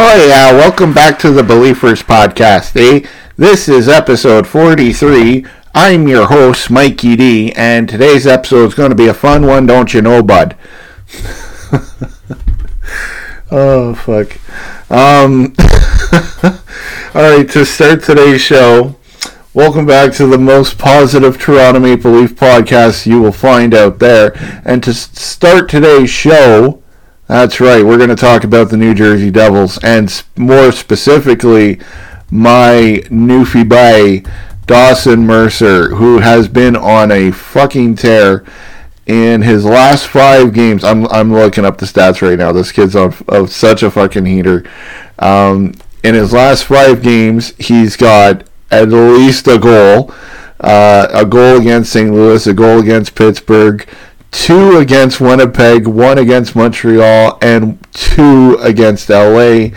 Oh yeah, welcome back to the Be-Leaf-ers Podcast, eh? This is episode 43. I'm your host, Mikey D, and today's episode is going to be a fun one, don't you know, bud? Oh, fuck. Alright, to start today's show, welcome back to the most positive Toronto Maple Leaf podcast you will find out there. And to start today's show... That's right, we're going to talk about the New Jersey Devils, and more specifically, my Newfy buddy, Dawson Mercer, who has been on a fucking tear in his last five games. I'm looking up the stats right now. This kid's on such a fucking heater. In his last five games, he's got at least a goal against St. Louis, a goal against Pittsburgh, two against Winnipeg, one against Montreal, and two against LA.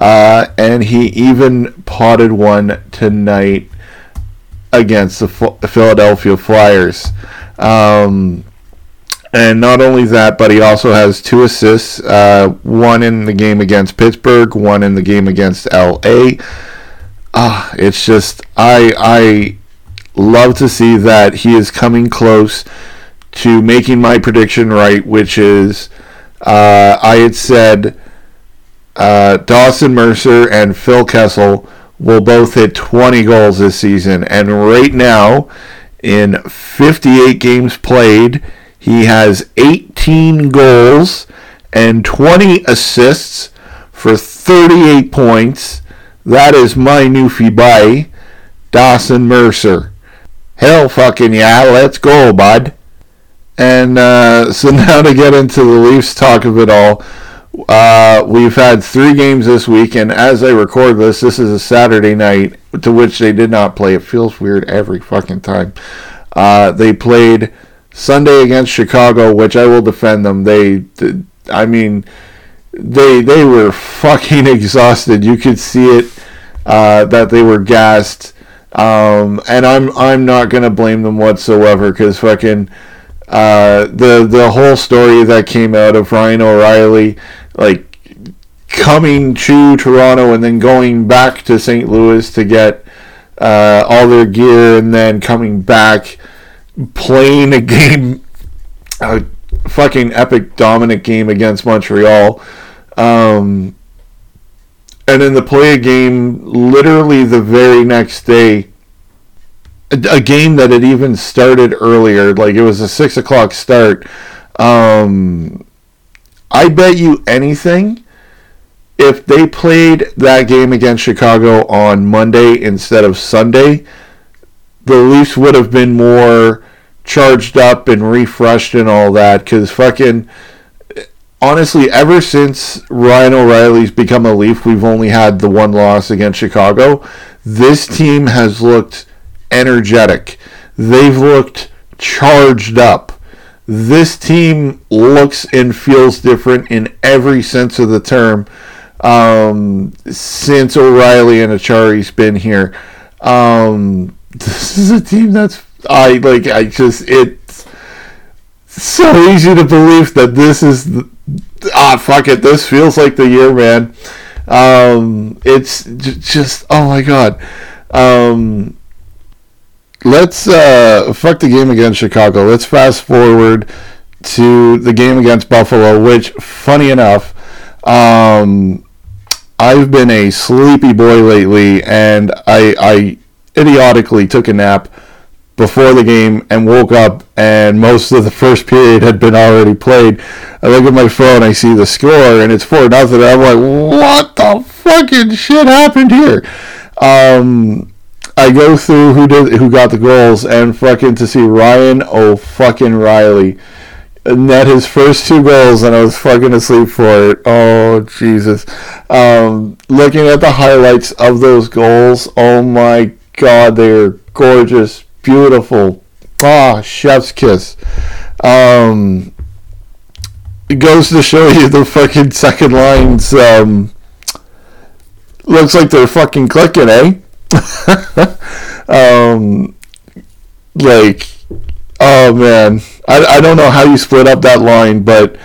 And he even potted one tonight against the Philadelphia Flyers. And not only that, but he also has two assists, one in the game against Pittsburgh, one in the game against LA. It's just, I love to see that he is coming close to making my prediction right, which is I had said Dawson Mercer and Phil Kessel will both hit 20 goals this season, and right now in 58 games played he has 18 goals and 20 assists for 38 points. That is my Newfie by Dawson Mercer. Hell fucking yeah, let's go, bud. And so now to get into the Leafs talk of it all, we've had three games this week, and as I record this is a Saturday night, to which they did not play. It feels weird every fucking time. They played Sunday against Chicago, which I will defend them. They were fucking exhausted. You could see it that they were gassed, and I'm not gonna blame them whatsoever, because fucking. The whole story that came out of Ryan O'Reilly, like, coming to Toronto and then going back to St. Louis to get all their gear, and then coming back, playing a game, a fucking epic dominant game against Montreal, and then to play a game literally the very next day, a game that had even started earlier, like it was a 6 o'clock start. I bet you anything, if they played that game against Chicago on Monday instead of Sunday, the Leafs would have been more charged up and refreshed and all that, because fucking, honestly, ever since Ryan O'Reilly's become a Leaf, we've only had the one loss against Chicago. This team has looked energetic. They've looked charged up. This team looks and feels different in every sense of the term since O'Reilly and Achari's been here. This is a team that's it's so easy to believe that this is fuck it, this feels like the year, man. It's just, oh my god. Let's fuck the game against Chicago. Let's fast forward to the game against Buffalo, which, funny enough, I've been a sleepy boy lately, and I idiotically took a nap before the game and woke up, and most of the first period had been already played. I look at my phone, I see the score, and it's 4-0. I'm like, what the fucking shit happened here? I go through who got the goals, and fucking to see Ryan O'Reilly net his first two goals, and I was fucking asleep for it. Oh, Jesus. Looking at the highlights of those goals, oh my god, they are gorgeous, beautiful. Chef's kiss. It goes to show you the fucking second lines. Looks like they're fucking clicking, eh? Oh man, I don't know how you split up that line, but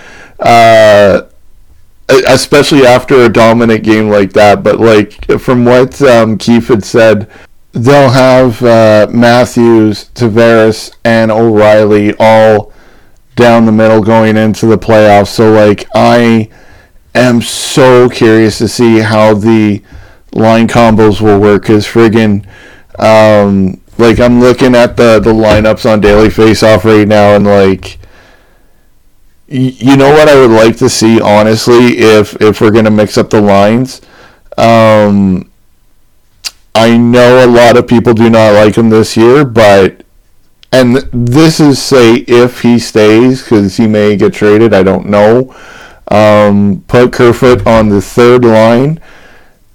especially after a dominant game like that. But like from what Keith had said, they'll have Matthews, Tavares, and O'Reilly all down the middle going into the playoffs. So like I am so curious to see how the line combos will work, because friggin' like I'm looking at the lineups on Daily Faceoff right now, and like you know what I would like to see, honestly, if we're going to mix up the lines? I know a lot of people do not like him this year, but... And this is, say, if he stays, because he may get traded, I don't know. Put Kerfoot on the third line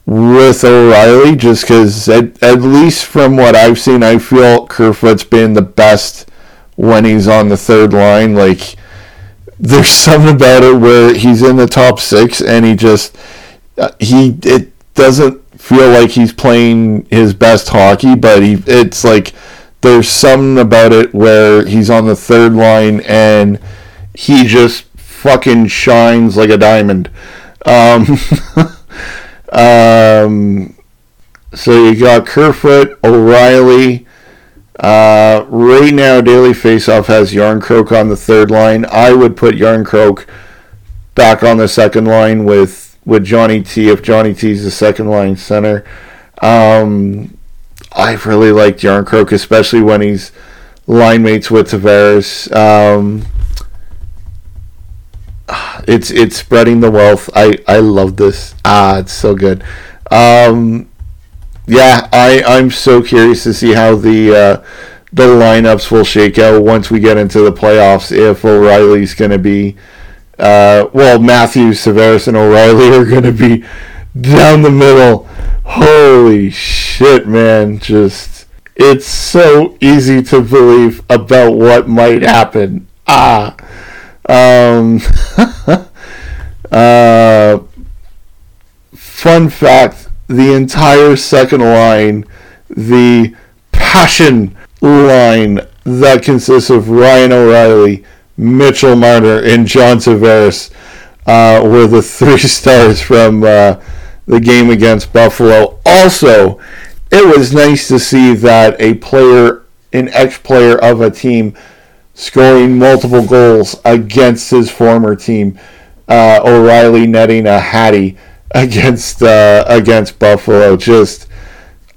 with O'Reilly, just because, at least from what I've seen, I feel Kerfoot's been the best when he's on the third line. Like... There's something about it where he's in the top six and he just it doesn't feel like he's playing his best hockey, but it's like there's something about it where he's on the third line and he just fucking shines like a diamond. So you got Kerfoot, O'Reilly. Right now, Daily Faceoff has Yarncroke on the third line. I would put Yarncroke back on the second line with Johnny T, if Johnny T's the second line center. I've really liked Yarncroke, especially when he's line mates with Tavares. It's spreading the wealth. I love this. It's so good. Yeah, I'm so curious to see how the lineups will shake out once we get into the playoffs, if O'Reilly's going to be... Matthews, Tavares, and O'Reilly are going to be down the middle. Holy shit, man. Just, it's so easy to believe about what might happen. Fun fact. The entire second line, the passion line that consists of Ryan O'Reilly, Mitchell Marner, and John Tavares, were the three stars from the game against Buffalo. Also, it was nice to see that a player, an ex-player of a team, scoring multiple goals against his former team. O'Reilly netting a hattie against Buffalo. Just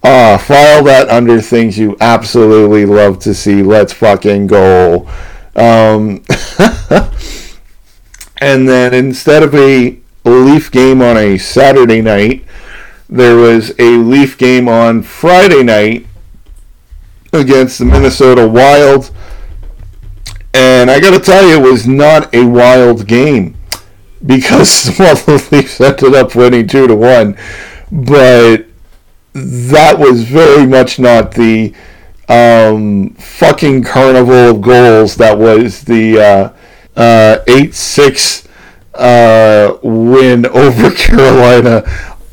file that under things you absolutely love to see. Let's fucking go. And then instead of a Leaf game on a Saturday night, there was a Leaf game on Friday night against the Minnesota Wild. And I gotta tell you, it was not a Wild game, because the Leafs ended up winning 2-1, but that was very much not the fucking carnival of goals that was the 8-6 win over Carolina.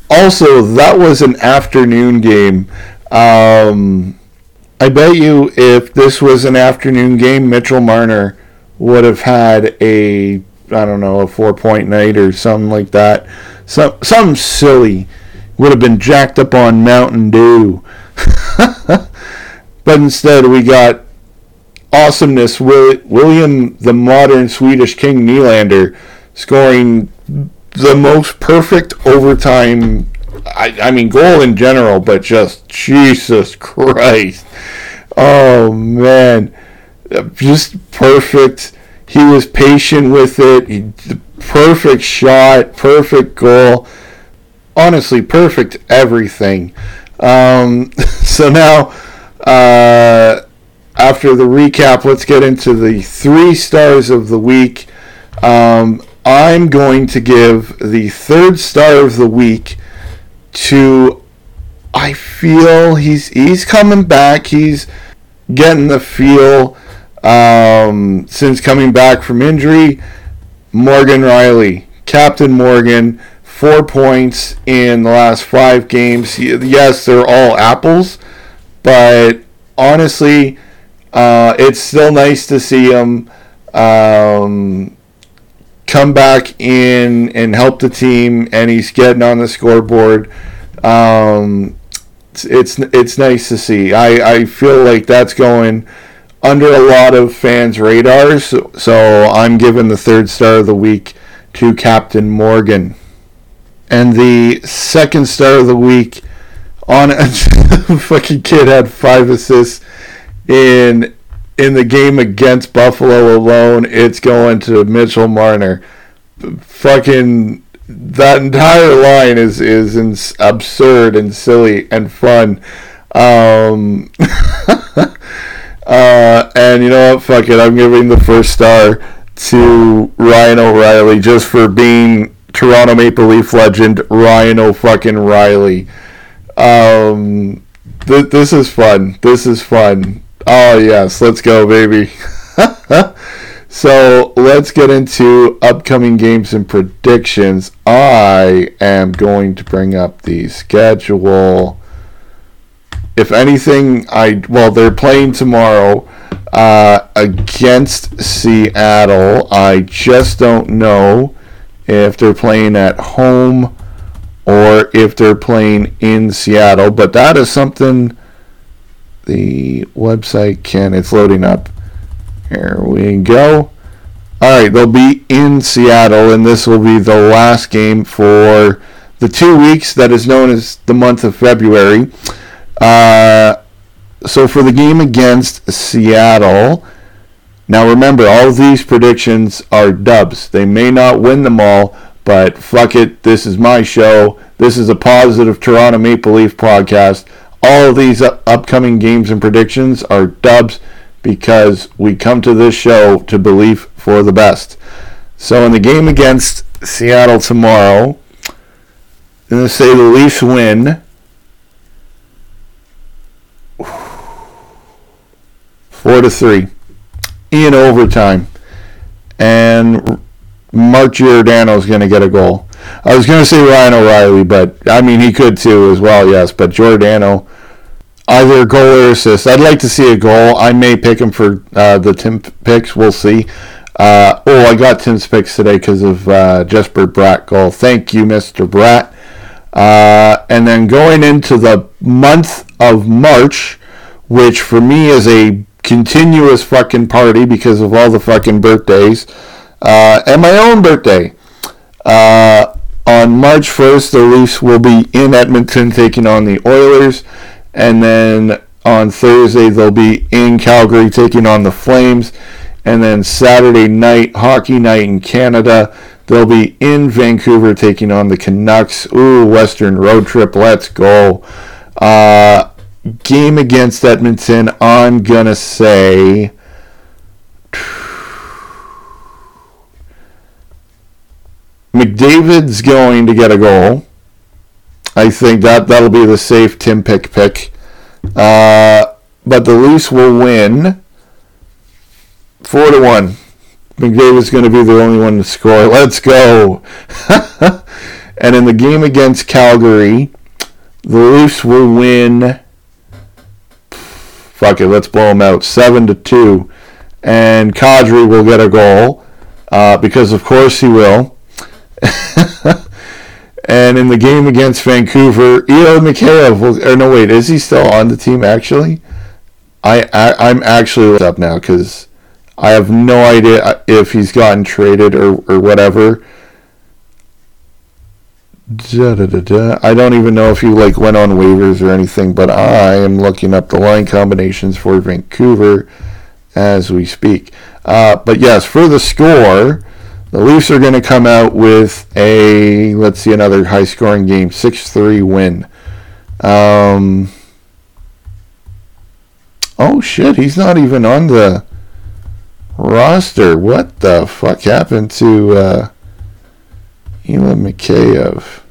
Also, that was an afternoon game. I bet you if this was an afternoon game, Mitchell Marner would have had a 4-point night or something like that. Something silly. Would have been jacked up on Mountain Dew. But instead we got awesomeness. William, the modern Swedish King Nylander, scoring the most perfect overtime, I mean goal in general, but just Jesus Christ. Oh, man. Just perfect. He was patient with it. Perfect shot, perfect goal. Honestly, perfect everything. So now, after the recap, let's get into the three stars of the week. I'm going to give the third star of the week to... I feel he's coming back. He's getting the feel... since coming back from injury, Morgan Riley, Captain Morgan, 4 points in the last 5 games. Yes, they're all apples, but honestly, it's still nice to see him come back in and help the team, and he's getting on the scoreboard. It's nice to see. I feel like that's going under a lot of fans' radars, so I'm giving the third star of the week to Captain Morgan. And the second star of the week on a fucking kid had 5 assists in the game against Buffalo alone. It's going to Mitchell Marner. Fucking that entire line is absurd and silly and fun. And you know what? Fuck it. I'm giving the first star to Ryan O'Reilly just for being Toronto Maple Leaf legend Ryan O'Reilly. This is fun. This is fun. Oh, yes. Let's go, baby. So let's get into upcoming games and predictions. I am going to bring up the schedule. If anything, they're playing tomorrow against Seattle. I just don't know if they're playing at home or if they're playing in Seattle. But that is something the website can. It's loading up. Here we go. All right, they'll be in Seattle, and this will be the last game for the 2 weeks that is known as the month of February. So for the game against Seattle, now remember, all of these predictions are dubs. They may not win them all, but fuck it, this is my show. This is a positive Toronto Maple Leaf podcast. All of these upcoming games and predictions are dubs because we come to this show to believe for the best. So in the game against Seattle tomorrow, I'm going to say the Leafs win. Four to three in overtime, and Mark Giordano is going to get a goal. I was going to say Ryan O'Reilly, but I mean he could too as well. Yes, but Giordano, either goal or assist. I'd like to see a goal. I may pick him for the Tim picks. We'll see. I got Tim's picks today because of Jesper Bratt goal. Thank you, Mr. Bratt. And then going into the month of March, which for me is a continuous fucking party because of all the fucking birthdays, and my own birthday. On March 1st, the Leafs will be in Edmonton taking on the Oilers, and then on Thursday, they'll be in Calgary taking on the Flames, and then Saturday night, hockey night in Canada, they'll be in Vancouver taking on the Canucks. Ooh, Western road trip, let's go. Game against Edmonton, I'm going to say 's going to get a goal. I think that'll be the safe Tim pick. But the Leafs will win 4-1. McDavid's going to be the only one to score. Let's go. And in the game against Calgary, the Leafs will win... Fuck it, let's blow them out. 7-2. And Kadri will get a goal. Because of course he will. And in the game against Vancouver, Eo Mikheyev will... Or no, wait, is he still on the team actually? I'm actually looked up now because I have no idea if he's gotten traded or whatever. I don't even know if he went on waivers or anything, but I am looking up the line combinations for Vancouver as we speak. But yes, for the score, the Leafs are going to come out with another high-scoring game, 6-3 win. Oh shit, he's not even on the roster. What the fuck happened to William Mikheyev?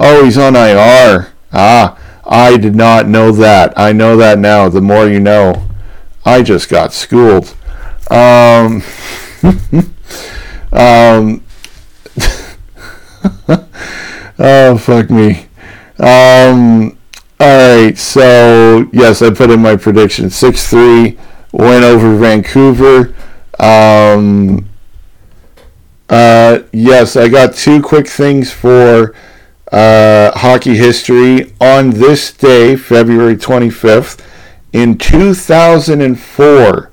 Oh, he's on IR. Ah, I did not know that. I know that now. The more you know. I just got schooled. Oh, fuck me. All right, so, yes, I put in my prediction. 6-3, win over Vancouver. Yes, I got two quick things for hockey history. On this day, February 25th, in 2004,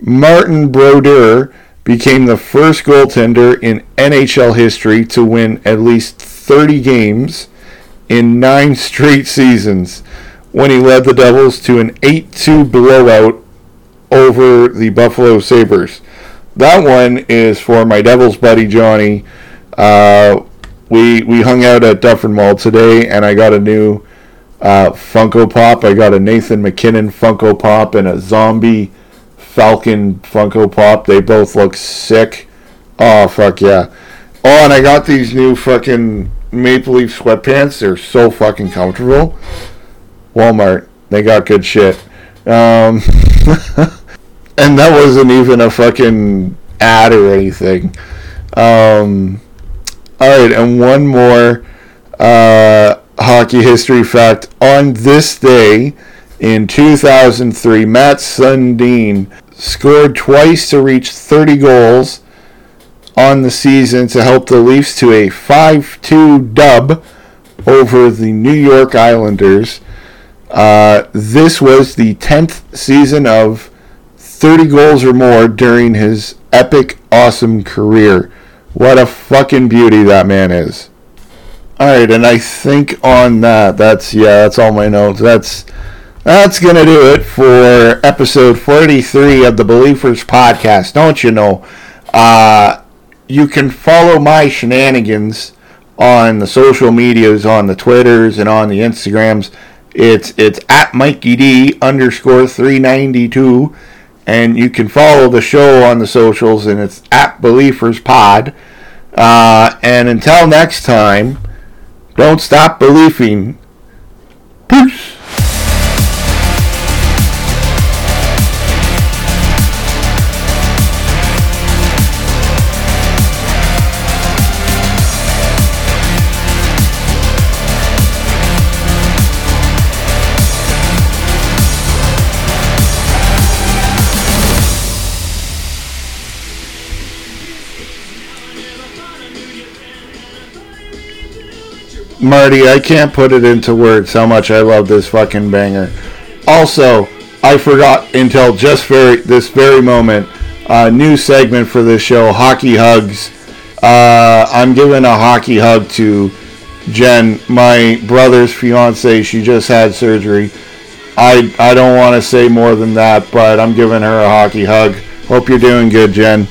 Martin Brodeur became the first goaltender in NHL history to win at least 30 games in 9 straight seasons when he led the Devils to an 8-2 blowout over the Buffalo Sabres. That one is for my Devils buddy, Johnny. We hung out at Dufferin Mall today, and I got a new Funko Pop. I got a Nathan McKinnon Funko Pop and a Zombie Falcon Funko Pop. They both look sick. Oh, fuck yeah. Oh, and I got these new fucking Maple Leaf sweatpants. They're so fucking comfortable. Walmart. They got good shit. And that wasn't even a fucking ad or anything. Alright, and one more hockey history fact. On this day, in 2003, Matt Sundin scored twice to reach 30 goals on the season to help the Leafs to a 5-2 dub over the New York Islanders. This was the 10th season of 30 goals or more during his epic, awesome career. What a fucking beauty that man is. Alright, and I think on that, that's all my notes. That's going to do it for episode 43 of the Be-Leaf-ers Podcast, don't you know? You can follow my shenanigans on the social medias, on the Twitters and on the Instagrams. It's at MikeyD_392. And you can follow the show on the socials, and it's at Be-Leafers Pod. And until next time, don't stop believing. Peace. Marty, I can't put it into words how much I love this fucking banger. Also, I forgot until just this very moment, a new segment for this show, Hockey Hugs. I'm giving a hockey hug to Jen, my brother's fiance. She just had surgery. I don't want to say more than that, but I'm giving her a hockey hug. Hope you're doing good, Jen.